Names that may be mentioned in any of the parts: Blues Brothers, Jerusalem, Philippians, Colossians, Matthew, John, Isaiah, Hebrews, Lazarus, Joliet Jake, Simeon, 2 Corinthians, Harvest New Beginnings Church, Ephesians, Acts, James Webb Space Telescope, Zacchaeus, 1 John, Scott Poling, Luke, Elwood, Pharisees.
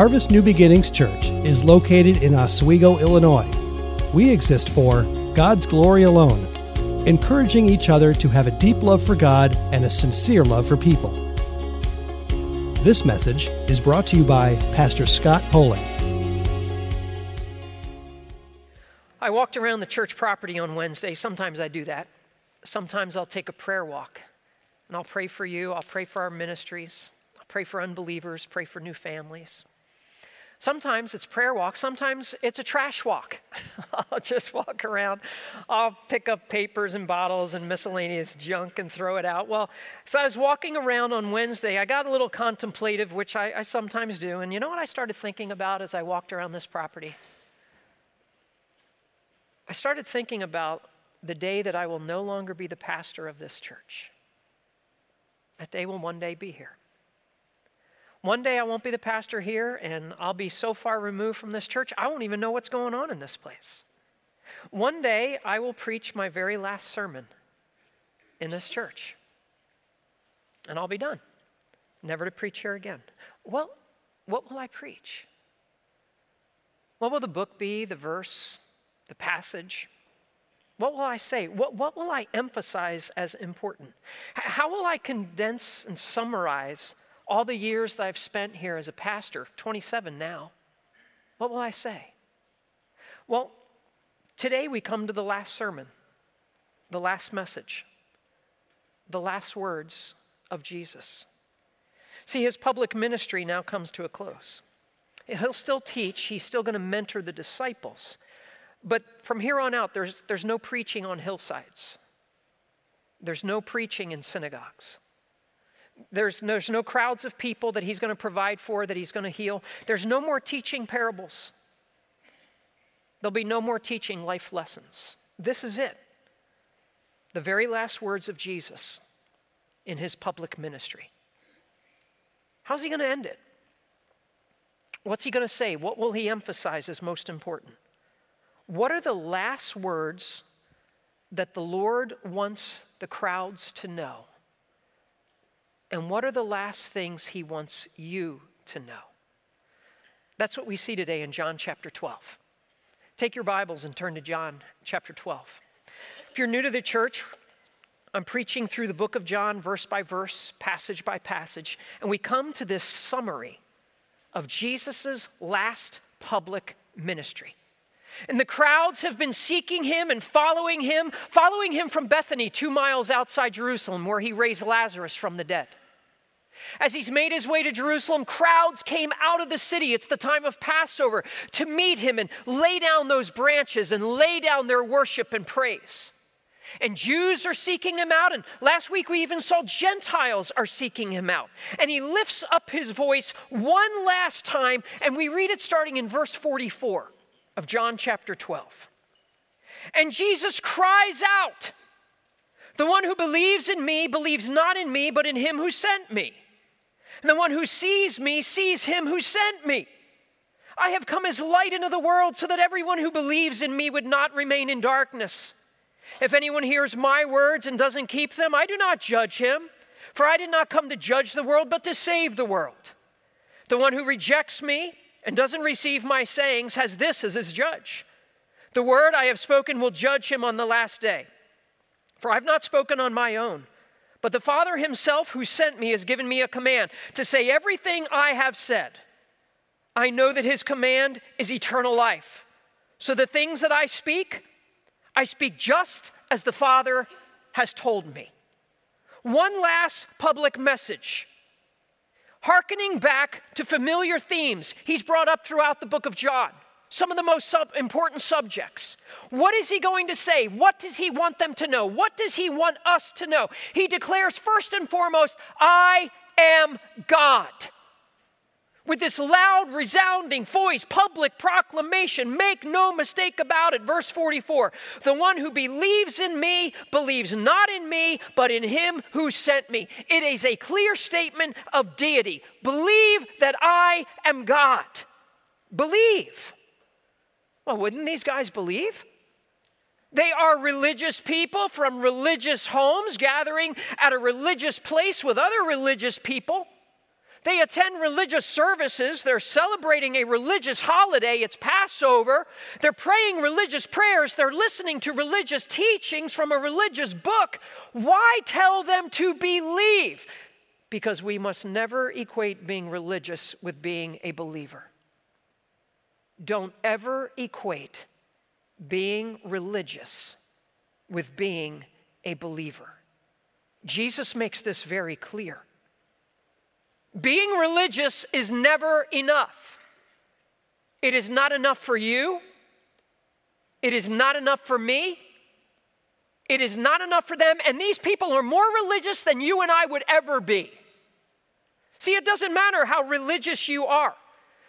Harvest New Beginnings Church is located in Oswego, Illinois. We exist for God's glory alone, encouraging each other to have a deep love for God and a sincere love for people. This message is brought to you by Pastor Scott Poling. I walked around the church property on Wednesday. Sometimes I do that. Sometimes I'll take a prayer walk, and I'll pray for you. I'll pray for our ministries. I'll pray for unbelievers, pray for new families. Sometimes it's prayer walk. Sometimes it's a trash walk. I'll just walk around. I'll pick up papers and bottles and miscellaneous junk and throw it out. Well, so I was walking around on Wednesday. I got a little contemplative, which I sometimes do. And you know what I started thinking about as I walked around this property? I started thinking about the day that I will no longer be the pastor of this church. That day will one day be here. One day I won't be the pastor here, and I'll be so far removed from this church, I won't even know what's going on in this place. One day I will preach my very last sermon in this church, and I'll be done, never to preach here again. Well, what will I preach? What will the book be, the verse, the passage? What will I say? What will I emphasize as important? How will I condense and summarize all the years that I've spent here as a pastor, 27 now? What will I say? Well, today we come to the last sermon, the last message, the last words of Jesus. See, his public ministry now comes to a close. He'll still teach. He's still going to mentor the disciples. But from here on out, there's no preaching on hillsides. There's no preaching in synagogues. There's no crowds of people that he's going to provide for, that he's going to heal. There's no more teaching parables. There'll be no more teaching life lessons. This is it. The very last words of Jesus in his public ministry. How's he going to end it? What's he going to say? What will he emphasize as most important? What are the last words that the Lord wants the crowds to know? And what are the last things he wants you to know? That's what we see today in John chapter 12. Take your Bibles and turn to John chapter 12. If you're new to the church, I'm preaching through the book of John, verse by verse, passage by passage, and we come to this summary of Jesus' last public ministry. And the crowds have been seeking him and following him from Bethany, 2 miles outside Jerusalem, where he raised Lazarus from the dead. As he's made his way to Jerusalem, crowds came out of the city. It's the time of Passover to meet him and lay down those branches and lay down their worship and praise. And Jews are seeking him out. And last week we even saw Gentiles are seeking him out. And he lifts up his voice one last time. And we read it starting in verse 44. Of John chapter 12. And Jesus cries out, "The one who believes in me believes not in me, but in him who sent me. And the one who sees me sees him who sent me. I have come as light into the world so that everyone who believes in me would not remain in darkness. If anyone hears my words and doesn't keep them, I do not judge him, for I did not come to judge the world, but to save the world. The one who rejects me and doesn't receive my sayings has this as his judge. The word I have spoken will judge him on the last day. For I have not spoken on my own, but the Father himself who sent me has given me a command to say everything I have said. I know that his command is eternal life. So the things that I speak just as the Father has told me." One last public message. Hearkening back to familiar themes he's brought up throughout the book of John. Some of the most important subjects. What is he going to say? What does he want them to know? What does he want us to know? He declares first and foremost, "I am God." With this loud, resounding voice, public proclamation, make no mistake about it. Verse 44, "The one who believes in me believes not in me, but in him who sent me." It is a clear statement of deity. Believe that I am God. Believe. Well, wouldn't these guys believe? They are religious people from religious homes gathering at a religious place with other religious people. They attend religious services. They're celebrating a religious holiday. It's Passover. They're praying religious prayers. They're listening to religious teachings from a religious book. Why tell them to believe? Because we must never equate being religious with being a believer. Don't ever equate being religious with being a believer. Jesus makes this very clear. Being religious is never enough. It is not enough for you. It is not enough for me. It is not enough for them. And these people are more religious than you and I would ever be. See, it doesn't matter how religious you are,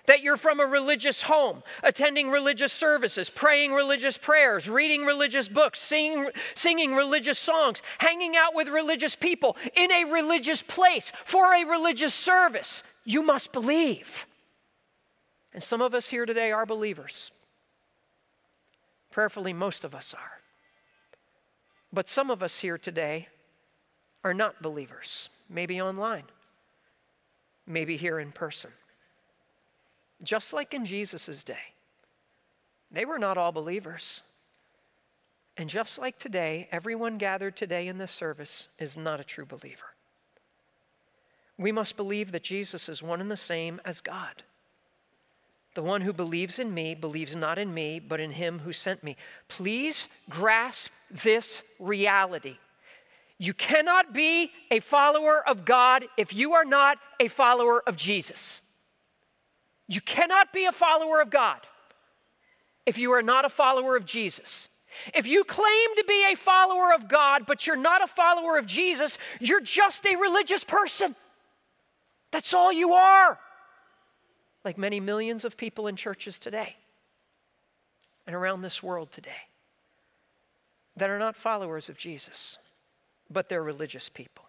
that you're from a religious home, attending religious services, praying religious prayers, reading religious books, singing religious songs, hanging out with religious people, in a religious place, for a religious service. You must believe. And some of us here today are believers. Prayerfully, most of us are. But some of us here today are not believers, maybe online, maybe here in person. Just like in Jesus' day, they were not all believers. And just like today, everyone gathered today in this service is not a true believer. We must believe that Jesus is one and the same as God. The one who believes in me believes not in me, but in him who sent me. Please grasp this reality. You cannot be a follower of God if you are not a follower of Jesus. You cannot be a follower of God if you are not a follower of Jesus. If you claim to be a follower of God, but you're not a follower of Jesus, you're just a religious person. That's all you are. Like many millions of people in churches today and around this world today that are not followers of Jesus, but they're religious people.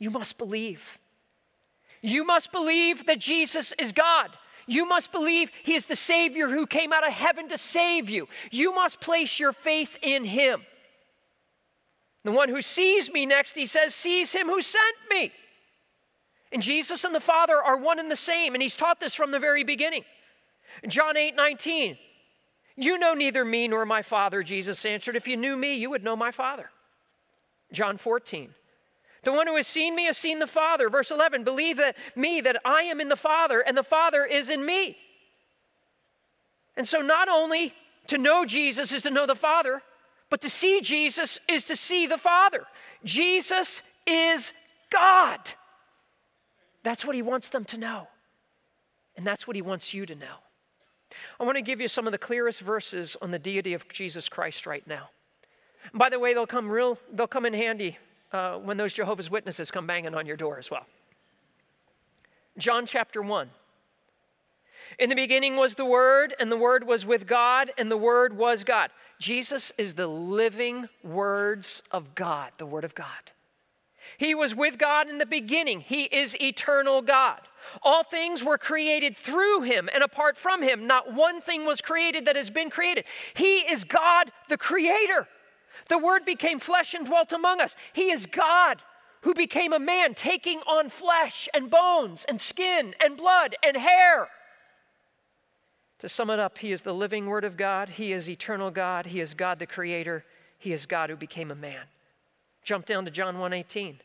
You must believe. You must believe that Jesus is God. You must believe he is the Savior who came out of heaven to save you. You must place your faith in him. The one who sees me next, he says, sees him who sent me. And Jesus and the Father are one and the same. And he's taught this from the very beginning. John 8:19. You know neither me nor my Father, Jesus answered. If you knew me, you would know my Father. John 14. The one who has seen me has seen the Father. Verse 11, believe that me, that I am in the Father, and the Father is in me. And so not only to know Jesus is to know the Father, but to see Jesus is to see the Father. Jesus is God. That's what he wants them to know. And that's what he wants you to know. I want to give you some of the clearest verses on the deity of Jesus Christ right now. And by the way, they'll come in handy when those Jehovah's Witnesses come banging on your door as well. John chapter 1. In the beginning was the Word, and the Word was with God, and the Word was God. Jesus is the living words of God, the Word of God. He was with God in the beginning. He is eternal God. All things were created through him, and apart from him, not one thing was created that has been created. He is God, the Creator. The Word became flesh and dwelt among us. He is God who became a man, taking on flesh and bones and skin and blood and hair. To sum it up, he is the living Word of God. He is eternal God. He is God the Creator. He is God who became a man. Jump down to John 1:18.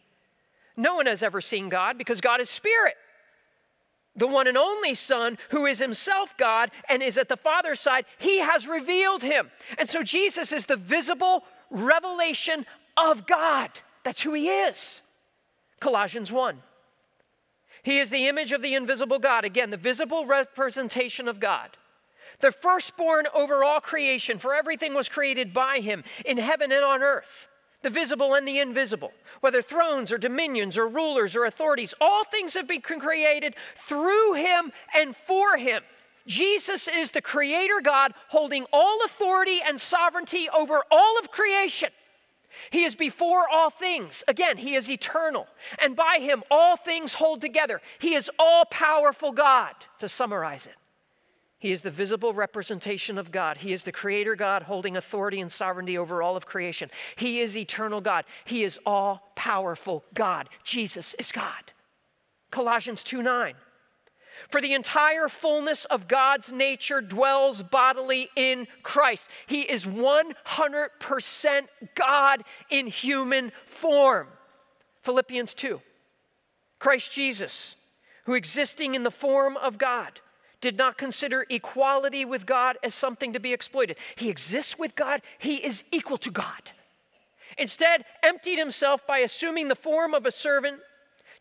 No one has ever seen God because God is spirit. The one and only Son, who is himself God and is at the Father's side, he has revealed him. And so Jesus is the visible revelation of God. That's who he is. Colossians 1. He is the image of the invisible God. Again, the visible representation of God. The firstborn over all creation, for everything was created by him in heaven and on earth. The visible and the invisible, whether thrones or dominions or rulers or authorities, all things have been created through him and for him. Jesus is the Creator God, holding all authority and sovereignty over all of creation. He is before all things. Again, he is eternal, and by him all things hold together. He is all-powerful God, to summarize it. He is the visible representation of God. He is the Creator God, holding authority and sovereignty over all of creation. He is eternal God. He is all-powerful God. Jesus is God. Colossians 2:9. For the entire fullness of God's nature dwells bodily in Christ. He is 100% God in human form. Philippians 2. Christ Jesus, who existing in the form of God, did not consider equality with God as something to be exploited. He exists with God. He is equal to God. Instead, emptied himself by assuming the form of a servant,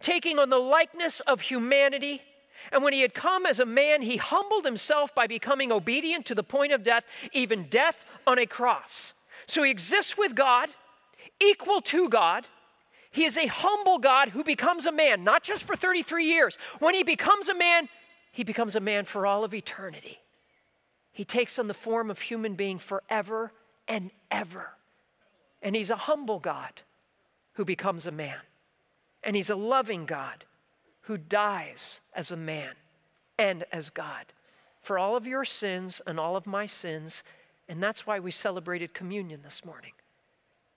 taking on the likeness of humanity. And when he had come as a man, he humbled himself by becoming obedient to the point of death, even death on a cross. So he exists with God, equal to God. He is a humble God who becomes a man, not just for 33 years. When he becomes a man for all of eternity. He takes on the form of human being forever and ever. And he's a humble God who becomes a man. And he's a loving God who dies as a man and as God for all of your sins and all of my sins. And that's why we celebrated communion this morning,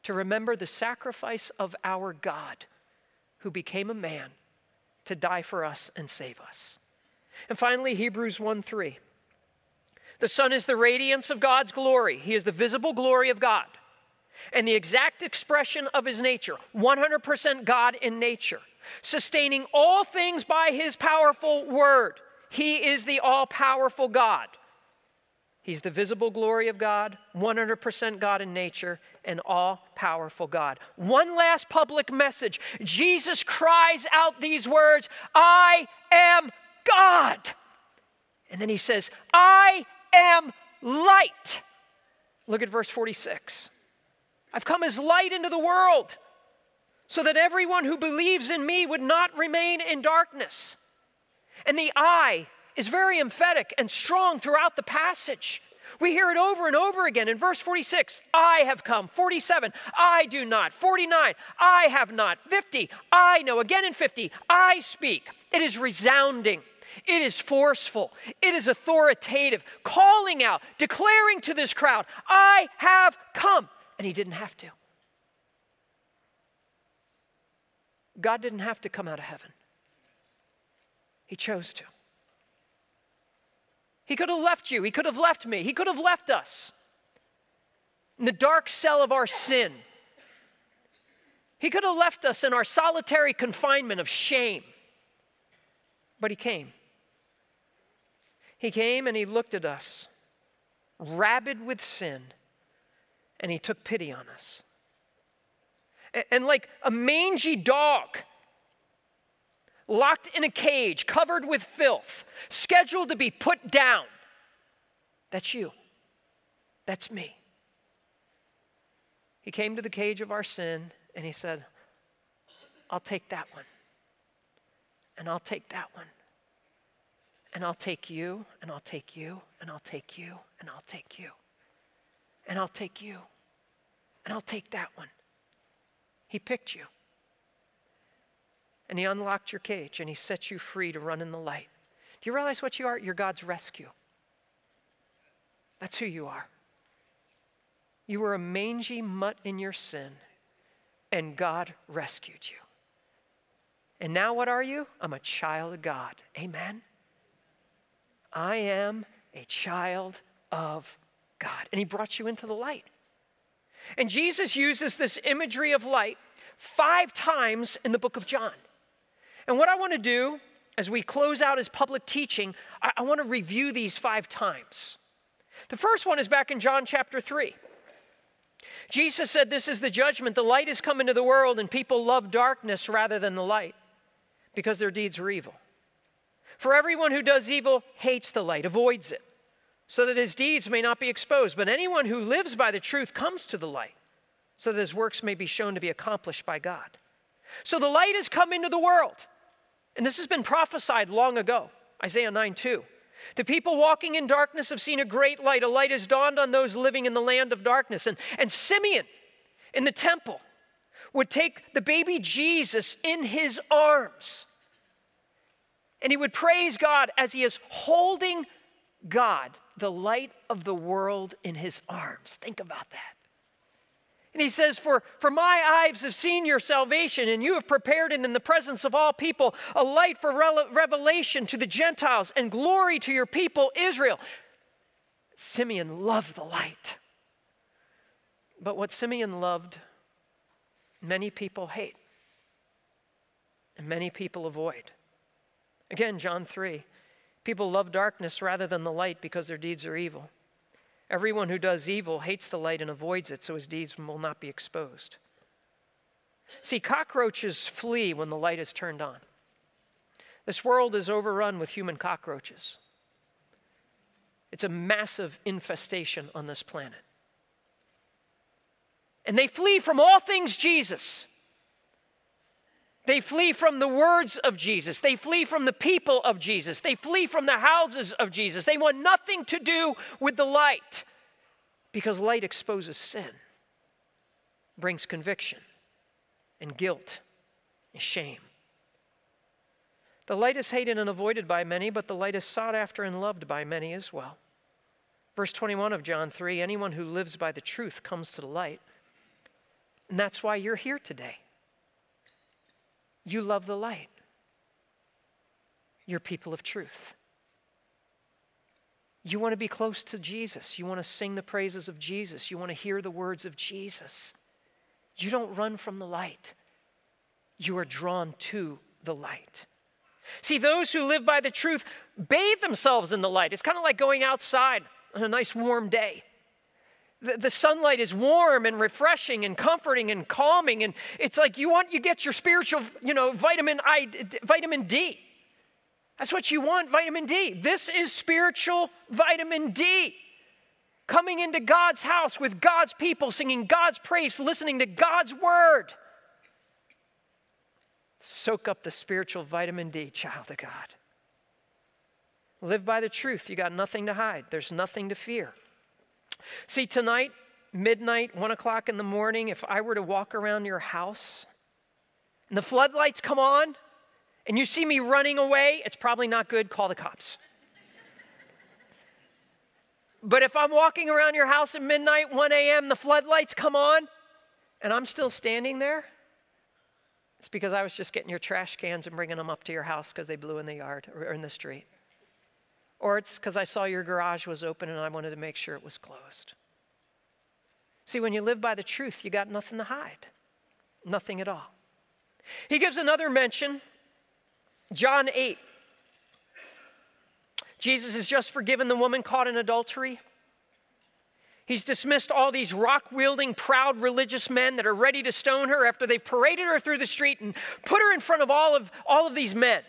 to remember the sacrifice of our God who became a man to die for us and save us. And finally, Hebrews 1:3. The Son is the radiance of God's glory. He is the visible glory of God and the exact expression of his nature, 100% God in nature, sustaining all things by his powerful word. He is the all-powerful God. He's the visible glory of God, 100% God in nature, and all-powerful God. One last public message. Jesus cries out these words, I am God. And then he says, I am light. Look at verse 46. I've come as light into the world, so that everyone who believes in me would not remain in darkness. And the I is very emphatic and strong throughout the passage. We hear it over and over again. In verse 46, I have come. 47, I do not. 49, I have not. 50, I know. Again in 50, I speak. It is resounding. It is forceful. It is authoritative. Calling out, declaring to this crowd, I have come. And he didn't have to. God didn't have to come out of heaven. He chose to. He could have left you. He could have left me. He could have left us in the dark cell of our sin. He could have left us in our solitary confinement of shame. But he came. He came and he looked at us, rabid with sin, and he took pity on us. And like a mangy dog, locked in a cage, covered with filth, scheduled to be put down. That's you. That's me. He came to the cage of our sin and he said, I'll take that one. And I'll take that one. And I'll take you, and I'll take you, and I'll take you, and I'll take you. And I'll take you. And I'll take that one. He picked you, and he unlocked your cage, and he set you free to run in the light. Do you realize what you are? You're God's rescue. That's who you are. You were a mangy mutt in your sin, and God rescued you. And now what are you? I'm a child of God. Amen? I am a child of God. And he brought you into the light. And Jesus uses this imagery of light 5 times in the book of John. And what I want to do as we close out his public teaching, I want to review these 5 times. The first one is back in John chapter 3. Jesus said, this is the judgment. The light has come into the world, and people love darkness rather than the light because their deeds were evil. For everyone who does evil hates the light, avoids it, so that his deeds may not be exposed. But anyone who lives by the truth comes to the light, so that his works may be shown to be accomplished by God. So the light has come into the world. And this has been prophesied long ago, Isaiah 9:2. The people walking in darkness have seen a great light. A light has dawned on those living in the land of darkness. And Simeon in the temple would take the baby Jesus in his arms. And he would praise God as he is holding God, the light of the world, in his arms. Think about that. And he says, for my eyes have seen your salvation, and you have prepared it in the presence of all people, a light for revelation to the Gentiles and glory to your people Israel. Simeon loved the light. But what Simeon loved, many people hate. And many people avoid. Again, John 3. People love darkness rather than the light because their deeds are evil. Everyone who does evil hates the light and avoids it, so his deeds will not be exposed. See, cockroaches flee when the light is turned on. This world is overrun with human cockroaches. It's a massive infestation on this planet. And they flee from all things Jesus. They flee from the words of Jesus. They flee from the people of Jesus. They flee from the houses of Jesus. They want nothing to do with the light because light exposes sin, brings conviction and guilt and shame. The light is hated and avoided by many, but the light is sought after and loved by many as well. Verse 21 of John 3, anyone who lives by the truth comes to the light. And that's why you're here today. You love the light. You're people of truth. You want to be close to Jesus. You want to sing the praises of Jesus. You want to hear the words of Jesus. You don't run from the light. You are drawn to the light. See, those who live by the truth bathe themselves in the light. It's kind of like going outside on a nice warm day. The sunlight is warm and refreshing and comforting and calming, and it's like you get your spiritual, vitamin D. That's what you want, vitamin D. This is spiritual vitamin D. Coming into God's house with God's people, singing God's praise, listening to God's word. Soak up the spiritual vitamin D, child of God. Live by the truth. You got nothing to hide. There's nothing to fear. See, tonight, midnight, 1 o'clock in the morning, if I were to walk around your house and the floodlights come on and you see me running away, it's probably not good. Call the cops. But if I'm walking around your house at midnight, 1 a.m., the floodlights come on and I'm still standing there, it's because I was just getting your trash cans and bringing them up to your house because they blew in the yard or in the street. Or it's because I saw your garage was open and I wanted to make sure it was closed. See, when you live by the truth, you got nothing to hide. Nothing at all. He gives another mention. John 8. Jesus has just forgiven the woman caught in adultery. He's dismissed all these rock-wielding, proud religious men that are ready to stone her after they've paraded her through the street and put her in front of all of these men.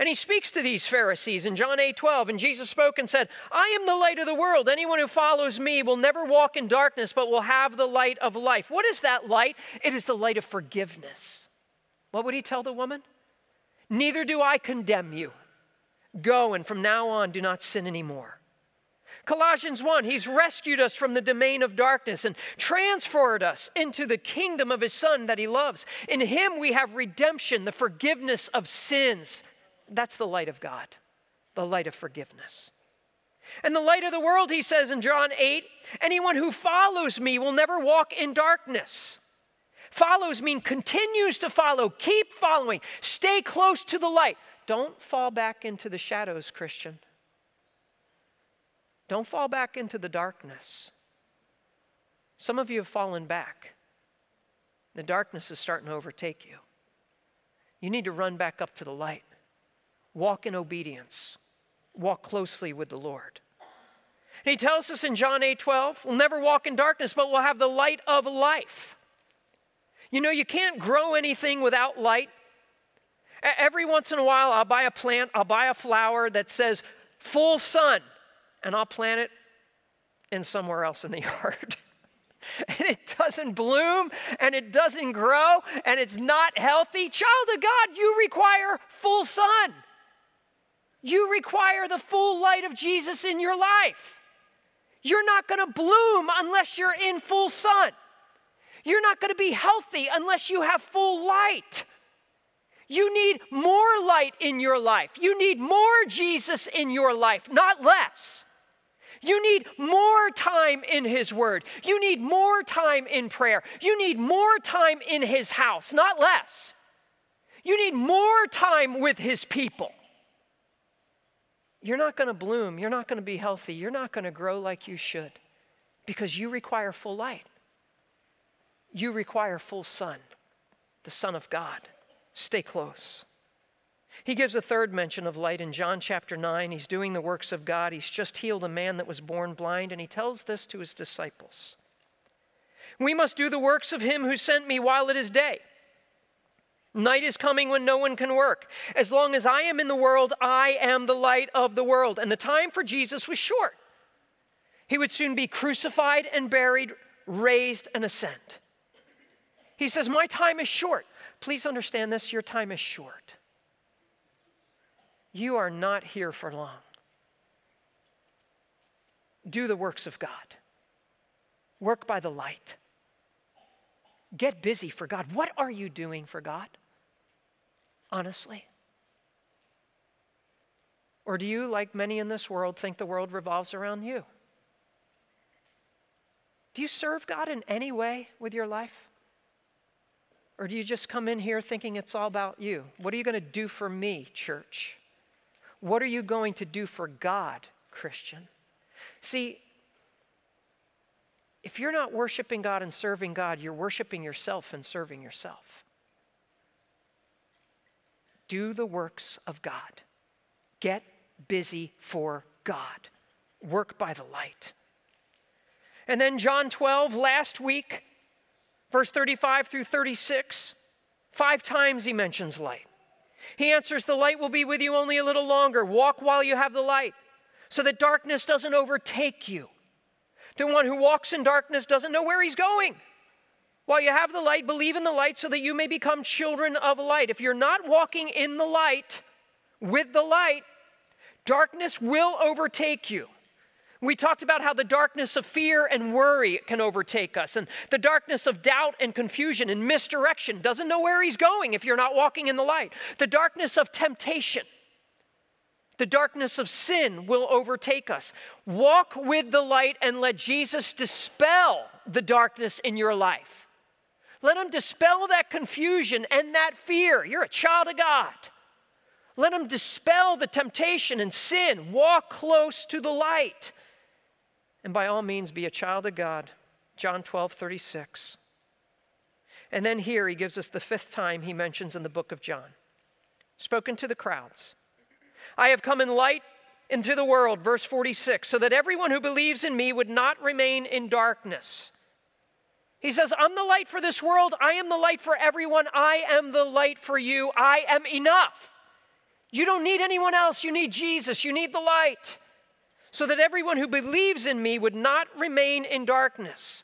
And he speaks to these Pharisees in John 8:12. And Jesus spoke and said, I am the light of the world. Anyone who follows me will never walk in darkness, but will have the light of life. What is that light? It is the light of forgiveness. What would he tell the woman? Neither do I condemn you. Go, and from now on, do not sin anymore. Colossians 1, he's rescued us from the domain of darkness and transferred us into the kingdom of his son that he loves. In him we have redemption, the forgiveness of sins. That's the light of God, the light of forgiveness. And the light of the world, he says in John 8, anyone who follows me will never walk in darkness. Follows mean continues to follow, keep following, stay close to the light. Don't fall back into the shadows, Christian. Don't fall back into the darkness. Some of you have fallen back. The darkness is starting to overtake you. You need to run back up to the light. Walk in obedience. Walk closely with the Lord. And he tells us in John 8:12, we'll never walk in darkness, but we'll have the light of life. You know, you can't grow anything without light. Every once in a while, I'll buy a plant, I'll buy a flower that says full sun, and I'll plant it in somewhere else in the yard. And it doesn't bloom, and it doesn't grow, and it's not healthy. Child of God, you require full sun. You require the full light of Jesus in your life. You're not going to bloom unless you're in full sun. You're not going to be healthy unless you have full light. You need more light in your life. You need more Jesus in your life, not less. You need more time in his word. You need more time in prayer. You need more time in his house, not less. You need more time with his people. You're not going to bloom. You're not going to be healthy. You're not going to grow like you should because you require full light. You require full sun, the Son of God. Stay close. He gives a third mention of light in John chapter 9. He's doing the works of God. He's just healed a man that was born blind, and he tells this to his disciples. We must do the works of him who sent me while it is day. Night is coming when no one can work. As long as I am in the world, I am the light of the world. And the time for Jesus was short. He would soon be crucified and buried, raised and ascend. He says, my time is short. Please understand this, your time is short. You are not here for long. Do the works of God. Work by the light. Get busy for God. What are you doing for God? Honestly. Or do you, like many in this world, think the world revolves around you? Do you serve God in any way with your life? Or do you just come in here thinking it's all about you? What are you going to do for me, church? What are you going to do for God, Christian? See, if you're not worshiping God and serving God, you're worshiping yourself and serving yourself. Do the works of God. Get busy for God. Work by the light. And then John 12, last week, verse 35 through 36, 5 times he mentions light. He answers, the light will be with you only a little longer. Walk while you have the light, so that darkness doesn't overtake you. The one who walks in darkness doesn't know where he's going. While you have the light, believe in the light so that you may become children of light. If you're not walking in the light, with the light, darkness will overtake you. We talked about how the darkness of fear and worry can overtake us, and the darkness of doubt and confusion and misdirection doesn't know where he's going if you're not walking in the light. The darkness of temptation, the darkness of sin will overtake us. Walk with the light and let Jesus dispel the darkness in your life. Let him dispel that confusion and that fear. You're a child of God. Let him dispel the temptation and sin. Walk close to the light. And by all means, be a child of God. John 12, 36. And then here he gives us the 5th time he mentions in the book of John. Spoken to the crowds. I have come in light into the world, verse 46, so that everyone who believes in me would not remain in darkness. He says, I'm the light for this world. I am the light for everyone. I am the light for you. I am enough. You don't need anyone else. You need Jesus. You need the light. So that everyone who believes in me would not remain in darkness.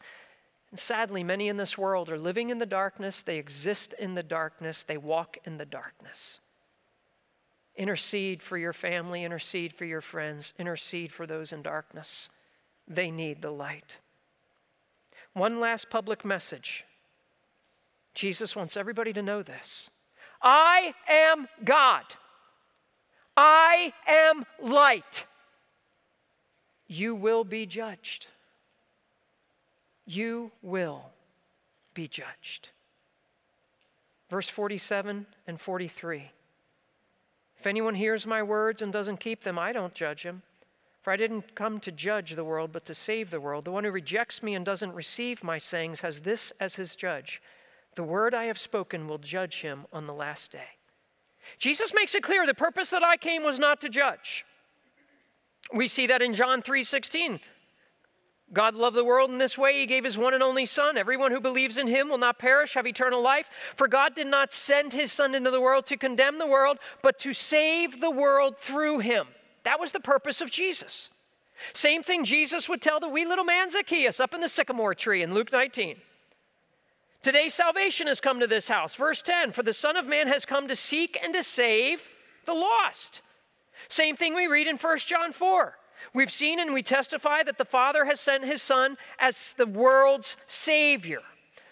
And sadly, many in this world are living in the darkness. They exist in the darkness. They walk in the darkness. Intercede for your family. Intercede for your friends. Intercede for those in darkness. They need the light. One last public message. Jesus wants everybody to know this. I am God. I am light. You will be judged. You will be judged. Verse 47 and 43. If anyone hears my words and doesn't keep them, I don't judge him. For I didn't come to judge the world, but to save the world. The one who rejects me and doesn't receive my sayings has this as his judge. The word I have spoken will judge him on the last day. Jesus makes it clear the purpose that I came was not to judge. We see that in John 3:16. God loved the world in this way. He gave his one and only Son. Everyone who believes in him will not perish, have eternal life. For God did not send his Son into the world to condemn the world, but to save the world through him. That was the purpose of Jesus. Same thing Jesus would tell the wee little man Zacchaeus up in the sycamore tree in Luke 19. Today salvation has come to this house. Verse 10, for the Son of Man has come to seek and to save the lost. Same thing we read in 1 John 4. We've seen and we testify that the Father has sent his Son as the world's Savior.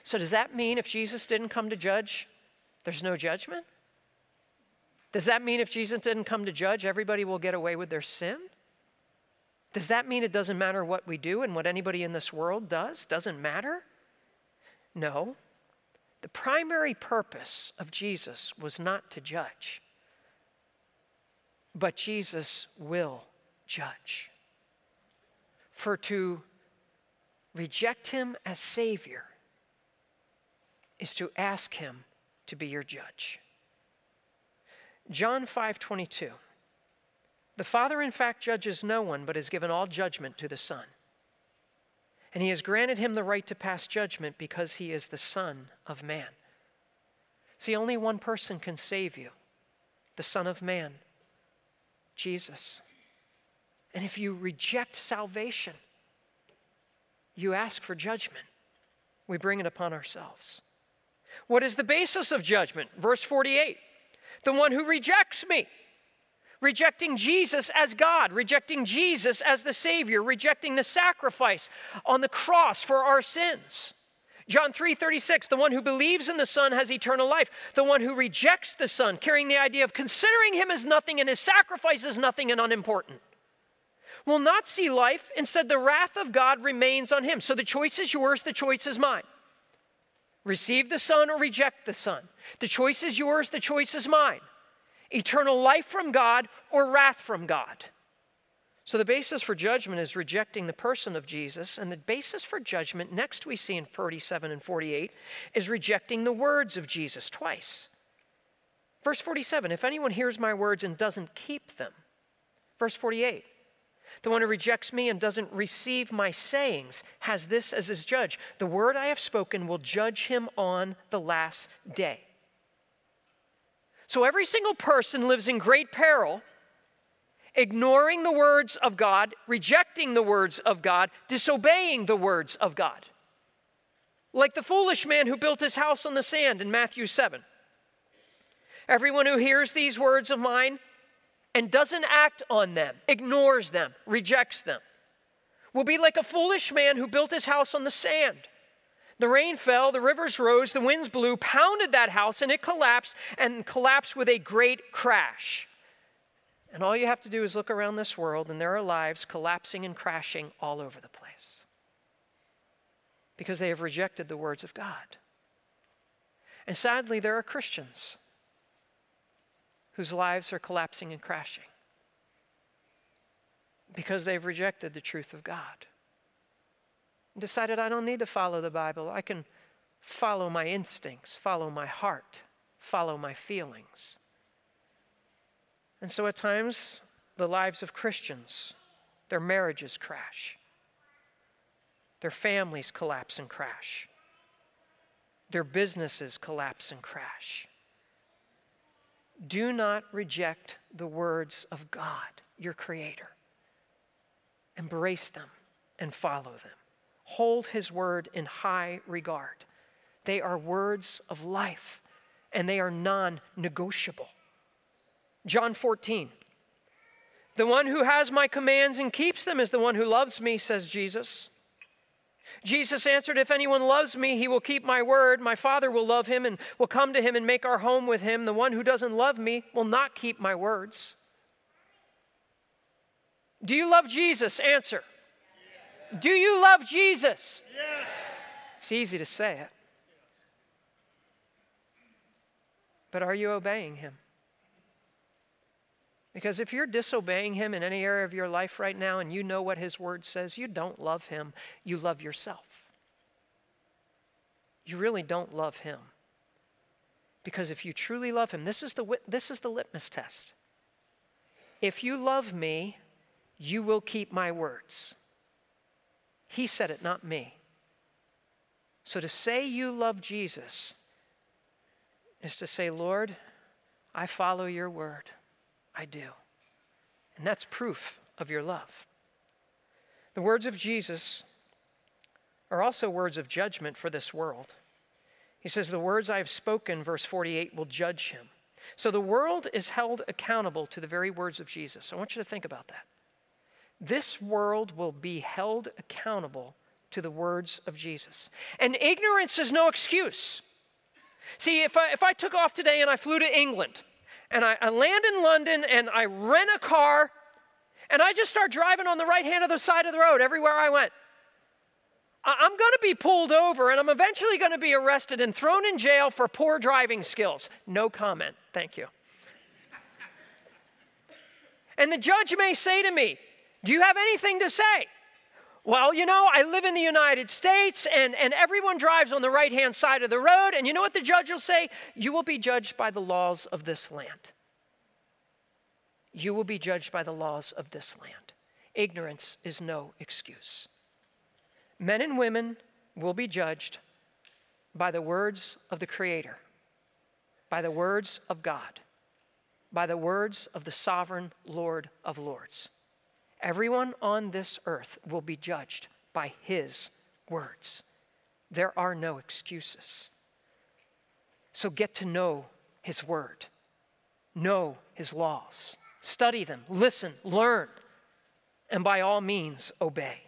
So does that mean if Jesus didn't come to judge, there's no judgment? Does that mean if Jesus didn't come to judge, everybody will get away with their sin? Does that mean it doesn't matter what we do and what anybody in this world does? Doesn't matter? No. The primary purpose of Jesus was not to judge, but Jesus will judge. For to reject him as Savior is to ask him to be your judge. John 5:22. The Father, in fact, judges no one, but has given all judgment to the Son. And he has granted him the right to pass judgment because he is the Son of Man. See, only one person can save you, the Son of Man, Jesus. And if you reject salvation, you ask for judgment. We bring it upon ourselves. What is the basis of judgment? Verse 48, the one who rejects me. Rejecting Jesus as God, rejecting Jesus as the Savior, rejecting the sacrifice on the cross for our sins. John 3:36, the one who believes in the Son has eternal life. The one who rejects the Son, carrying the idea of considering him as nothing and his sacrifice as nothing and unimportant, will not see life. Instead, the wrath of God remains on him. So the choice is yours, the choice is mine. Receive the Son or reject the Son. The choice is yours, the choice is mine. Eternal life from God or wrath from God. So the basis for judgment is rejecting the person of Jesus, and the basis for judgment, next we see in 47 and 48, is rejecting the words of Jesus twice. Verse 47, if anyone hears my words and doesn't keep them. Verse 48, the one who rejects me and doesn't receive my sayings has this as his judge. The word I have spoken will judge him on the last day. So every single person lives in great peril, ignoring the words of God, rejecting the words of God, disobeying the words of God. Like the foolish man who built his house on the sand in Matthew 7. Everyone who hears these words of mine and doesn't act on them, ignores them, rejects them, will be like a foolish man who built his house on the sand. The rain fell, the rivers rose, the winds blew, pounded that house, and it collapsed, and collapsed with a great crash. And all you have to do is look around this world, and there are lives collapsing and crashing all over the place because they have rejected the words of God. And sadly, there are Christians whose lives are collapsing and crashing because they've rejected the truth of God. Decided I don't need to follow the Bible. I can follow my instincts, follow my heart, follow my feelings. And so at times, the lives of Christians, their marriages crash. Their families collapse and crash. Their businesses collapse and crash. Do not reject the words of God, your Creator. Embrace them and follow them. Hold his word in high regard. They are words of life, and they are non-negotiable. John 14, the one who has my commands and keeps them is the one who loves me, says Jesus. Jesus answered, if anyone loves me, he will keep my word. My Father will love him and will come to him and make our home with him. The one who doesn't love me will not keep my words. Do you love Jesus? Answer. Do you love Jesus? Yes. It's easy to say it. But are you obeying him? Because if you're disobeying him in any area of your life right now and you know what his word says, you don't love him, you love yourself. You really don't love him. Because if you truly love him, this is the litmus test. If you love me, you will keep my words. He said it, not me. So to say you love Jesus is to say, Lord, I follow your word. I do. And that's proof of your love. The words of Jesus are also words of judgment for this world. He says, the words I have spoken, verse 48, will judge him. So the world is held accountable to the very words of Jesus. I want you to think about that. This world will be held accountable to the words of Jesus. And ignorance is no excuse. See, if I took off today and I flew to England, and I land in London and I rent a car, And I just start driving on the right-hand other side of the road everywhere I went. I'm going to be pulled over, and I'm eventually going to be arrested and thrown in jail for poor driving skills. No comment. Thank you. And the judge may say to me, do you have anything to say? Well, you know, I live in the United States, and everyone drives on the right-hand side of the road, and you know what the judge will say? You will be judged by the laws of this land. You will be judged by the laws of this land. Ignorance is no excuse. Men and women will be judged by the words of the Creator, by the words of God, by the words of the sovereign Lord of Lords. Everyone on this earth will be judged by His words. There are no excuses. So get to know His word. Know His laws. Study them. Listen. Learn. And by all means, obey.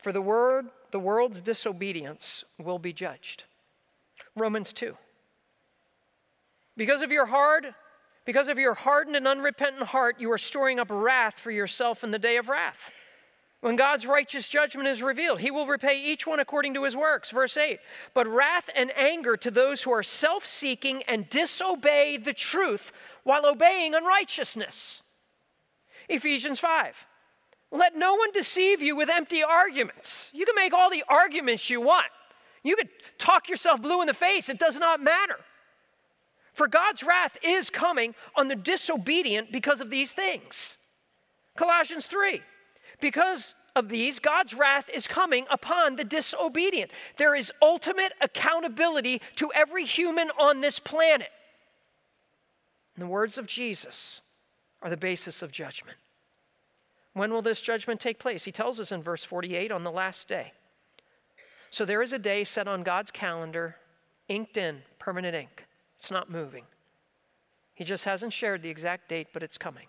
For the world's disobedience will be judged. Romans 2. Because of your hardened and unrepentant heart, you are storing up wrath for yourself in the day of wrath. When God's righteous judgment is revealed, He will repay each one according to his works. Verse 8. But wrath and anger to those who are self-seeking and disobey the truth while obeying unrighteousness. Ephesians 5. Let no one deceive you with empty arguments. You can make all the arguments you want. You could talk yourself blue in the face. It does not matter. For God's wrath is coming on the disobedient because of these things. Colossians 3. Because of these, God's wrath is coming upon the disobedient. There is ultimate accountability to every human on this planet. And the words of Jesus are the basis of judgment. When will this judgment take place? He tells us in verse 48, on the last day. So there is a day set on God's calendar, inked in, permanent ink. It's not moving. He just hasn't shared the exact date, but it's coming.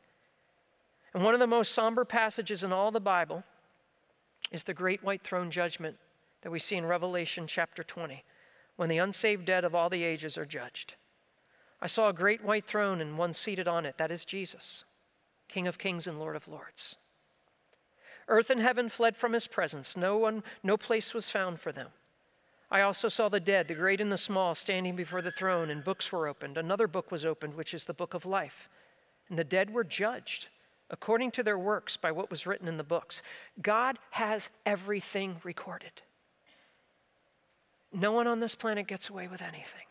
And one of the most somber passages in all the Bible is the great white throne judgment that we see in Revelation chapter 20, when the unsaved dead of all the ages are judged. I saw a great white throne and one seated on it. That is Jesus, King of kings and Lord of lords. Earth and heaven fled from His presence. No place was found for them. I also saw the dead, the great and the small, standing before the throne, and books were opened. Another book was opened, which is the book of life. And the dead were judged according to their works by what was written in the books. God has everything recorded. No one on this planet gets away with anything.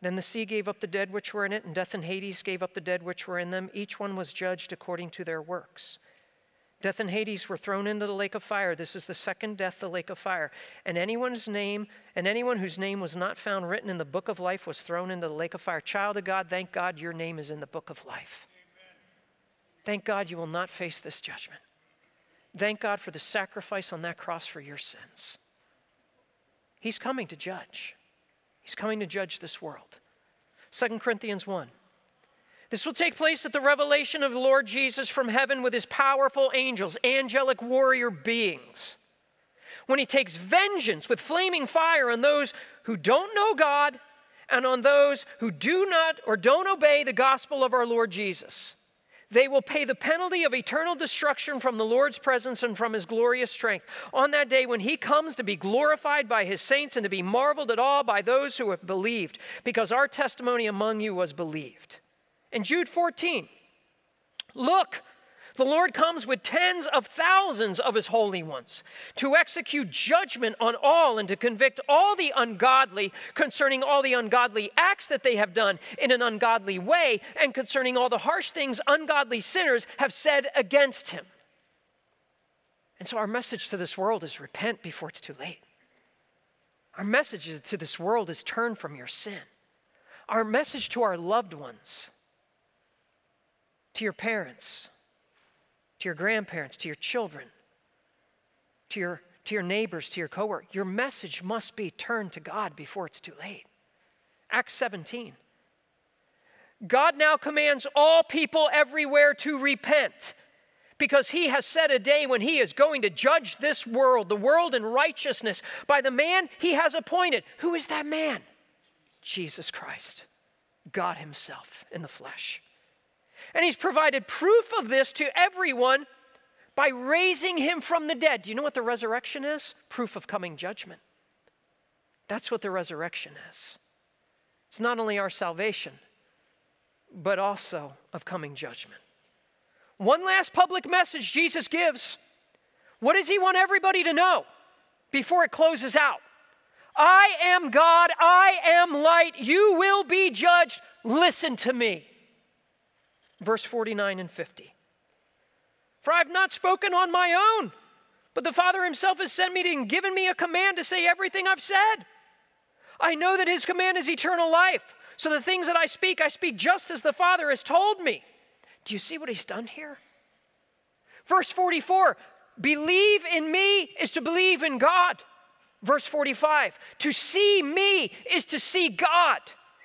Then the sea gave up the dead which were in it, and death and Hades gave up the dead which were in them. Each one was judged according to their works. Death and Hades were thrown into the lake of fire. This is the second death, the lake of fire. And anyone whose name was not found written in the book of life was thrown into the lake of fire. Child of God, thank God your name is in the book of life. Amen. Thank God you will not face this judgment. Thank God for the sacrifice on that cross for your sins. He's coming to judge. He's coming to judge this world. 2 Corinthians 1. This will take place at the revelation of the Lord Jesus from heaven with His powerful angels, angelic warrior beings, when He takes vengeance with flaming fire on those who don't know God and on those who do not or don't obey the gospel of our Lord Jesus. They will pay the penalty of eternal destruction from the Lord's presence and from His glorious strength. On that day when He comes to be glorified by His saints and to be marveled at all by those who have believed, because our testimony among you was believed. And Jude 14, look, the Lord comes with tens of thousands of His holy ones to execute judgment on all and to convict all the ungodly concerning all the ungodly acts that they have done in an ungodly way and concerning all the harsh things ungodly sinners have said against Him. And so our message to this world is repent before it's too late. Our message to this world is turn from your sin. Our message to our loved ones, to your parents, to your grandparents, to your children, to your neighbors, to your coworkers. Your message must be turned to God before it's too late. Acts 17. God now commands all people everywhere to repent, because He has set a day when He is going to judge this world, the world in righteousness, by the man He has appointed. Who is that man? Jesus Christ, God Himself in the flesh. And he's provided proof of this to everyone by raising him from the dead. Do you know what the resurrection is? Proof of coming judgment. That's what the resurrection is. It's not only our salvation, but also of coming judgment. One last public message Jesus gives. What does he want everybody to know before it closes out? I am God, I am light, you will be judged, listen to me. Verse 49 and 50. For I have not spoken on my own, but the Father himself has sent me and given me a command to say everything I've said. I know that his command is eternal life, so the things that I speak just as the Father has told me. Do you see what he's done here? Verse 44, believe in me is to believe in God. Verse 45, to see me is to see God.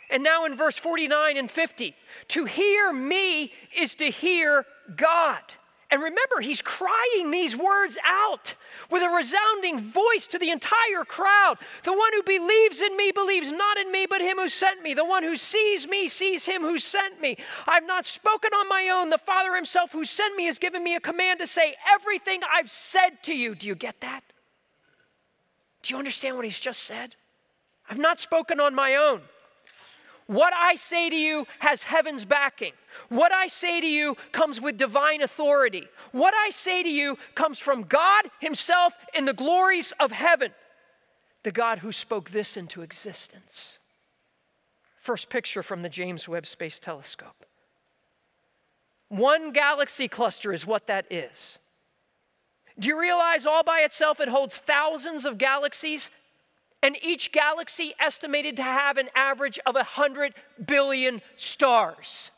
And now in verse 49 and 50, to hear me is to hear God. And remember, he's crying these words out with a resounding voice to the entire crowd. The one who believes in me believes not in me, but him who sent me. The one who sees me sees him who sent me. I've not spoken on my own. The Father himself who sent me has given me a command to say everything I've said to you. Do you get that? Do you understand what he's just said? I've not spoken on my own. What I say to you has heaven's backing. What I say to you comes with divine authority. What I say to you comes from God himself in the glories of heaven, the God who spoke this into existence. First picture from the James Webb Space Telescope. One galaxy cluster is what that is. Do you realize all by itself it holds thousands of galaxies, and each galaxy estimated to have an average of 100 billion stars?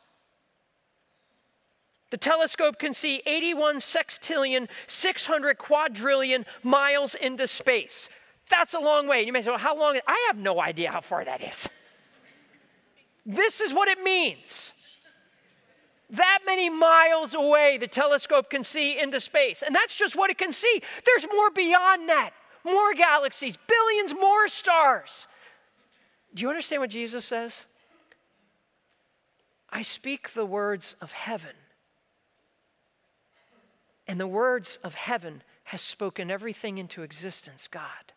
The telescope can see 81 sextillion, 600 quadrillion miles into space. That's a long way. You may say, well, how long? I have no idea how far that is. This is what it means. That many miles away, the telescope can see into space. And that's just what it can see. There's more beyond that. More galaxies, billions more stars. Do you understand what Jesus says? I speak the words of heaven. And the words of heaven has spoken everything into existence, God.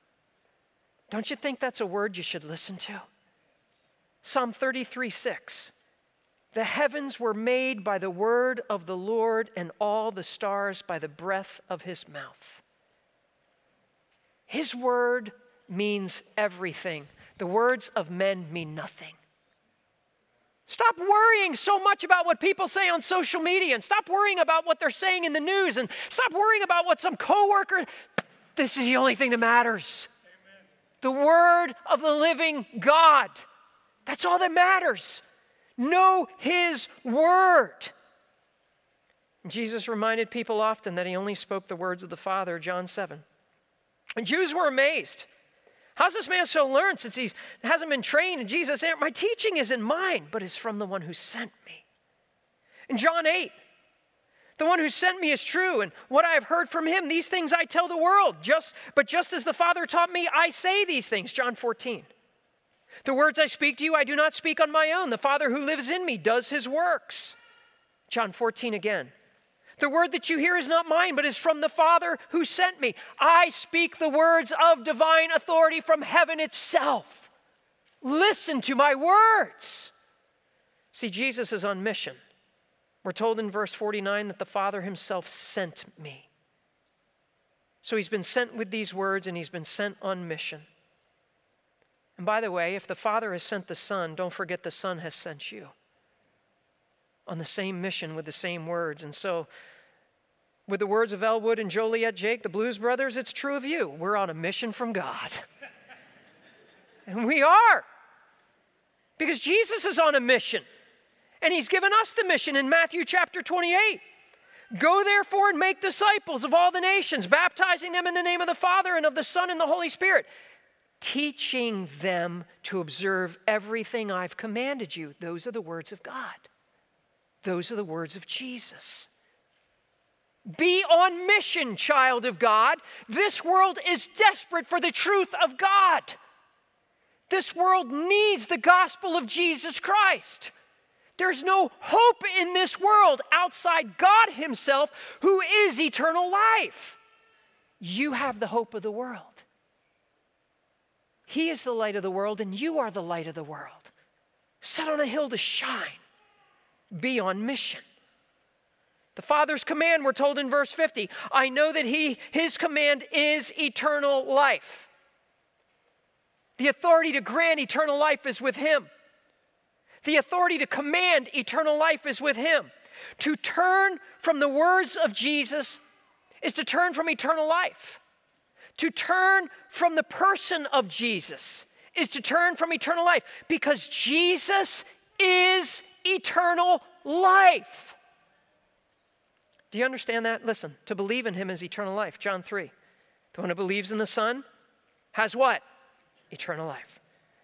Don't you think that's a word you should listen to? Psalm 33:6. The heavens were made by the word of the Lord, and all the stars by the breath of his mouth. His word means everything. The words of men mean nothing. Stop worrying so much about what people say on social media, and stop worrying about what they're saying in the news, and stop worrying about what some coworker. This is the only thing that matters. Amen. The word of the living God. That's all that matters. Know his word. Jesus reminded people often that he only spoke the words of the Father, John 7. And Jews were amazed. How's this man so learned since he hasn't been trained? And Jesus said, my teaching isn't mine, but it's from the one who sent me. In John 8, the one who sent me is true, and what I have heard from him, these things I tell the world. Just as the Father taught me, I say these things, John 14. The words I speak to you, I do not speak on my own. The Father who lives in me does his works. John 14 again. The word that you hear is not mine, but is from the Father who sent me. I speak the words of divine authority from heaven itself. Listen to my words. See, Jesus is on mission. We're told in verse 49 that the Father himself sent me. So he's been sent with these words, and he's been sent on mission. And by the way, if the Father has sent the Son, don't forget the Son has sent you on the same mission with the same words. And so with the words of Elwood and Joliet Jake, the Blues Brothers, it's true of you. We're on a mission from God. And we are. Because Jesus is on a mission. And he's given us the mission in Matthew chapter 28. Go therefore and make disciples of all the nations, baptizing them in the name of the Father and of the Son and the Holy Spirit, teaching them to observe everything I've commanded you. Those are the words of God. Those are the words of Jesus. Be on mission, child of God. This world is desperate for the truth of God. This world needs the gospel of Jesus Christ. There's no hope in this world outside God himself, who is eternal life. You have the hope of the world. He is the light of the world, and you are the light of the world. Set on a hill to shine. Be on mission. The Father's command, we're told in verse 50, I know that his command is eternal life. The authority to grant eternal life is with him. The authority to command eternal life is with him. To turn from the words of Jesus is to turn from eternal life. To turn from the person of Jesus is to turn from eternal life, because Jesus is eternal life. Do you understand that? Listen, to believe in him is eternal life. John 3, the one who believes in the Son has what? Eternal life.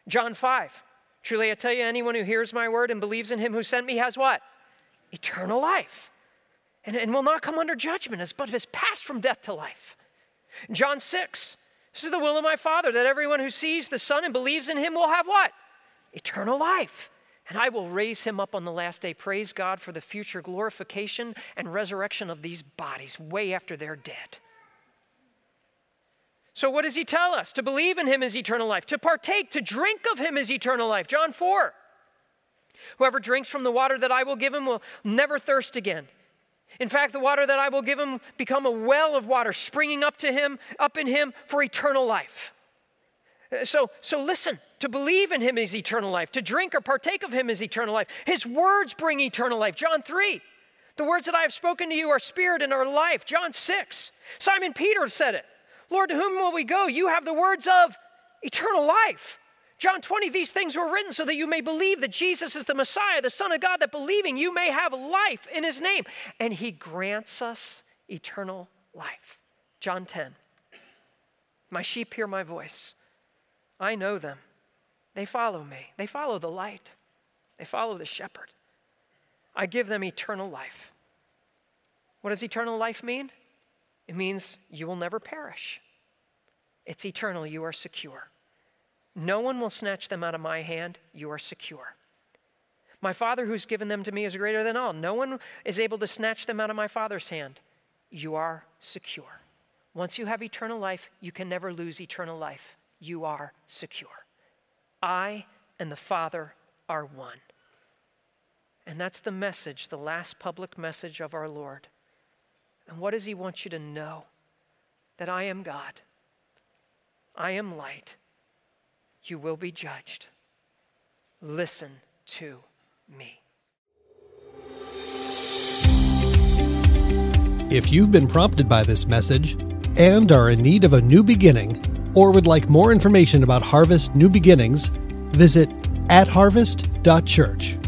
John 5, truly I tell you, anyone who hears my word and believes in him who sent me has what? Eternal life. And will not come under judgment, but has passed from death to life. John 6, this is the will of my Father, that everyone who sees the Son and believes in him will have what? Eternal life. And I will raise him up on the last day. Praise God for the future glorification and resurrection of these bodies way after they're dead. So what does he tell us? To believe in him is eternal life. To partake, to drink of him is eternal life. John 4, whoever drinks from the water that I will give him will never thirst again. In fact, the water that I will give him become a well of water springing up to him, up in him for eternal life. So listen, to believe in him is eternal life. To drink or partake of him is eternal life. His words bring eternal life. John 3, the words that I have spoken to you are spirit and are life. John 6, Simon Peter said it. Lord, to whom will we go? You have the words of eternal life. John 20, these things were written so that you may believe that Jesus is the Messiah, the Son of God, that believing you may have life in his name. And he grants us eternal life. John 10, my sheep hear my voice. I know them. They follow me. They follow the light. They follow the shepherd. I give them eternal life. What does eternal life mean? It means you will never perish. It's eternal. You are secure. No one will snatch them out of my hand. You are secure. My Father who's given them to me is greater than all. No one is able to snatch them out of my Father's hand. You are secure. Once you have eternal life, you can never lose eternal life. You are secure. I and the Father are one. And that's the message, the last public message of our Lord. And what does he want you to know? That I am God. I am light. You will be judged. Listen to me. If you've been prompted by this message and are in need of a new beginning, or would like more information about Harvest New Beginnings, visit atharvest.church.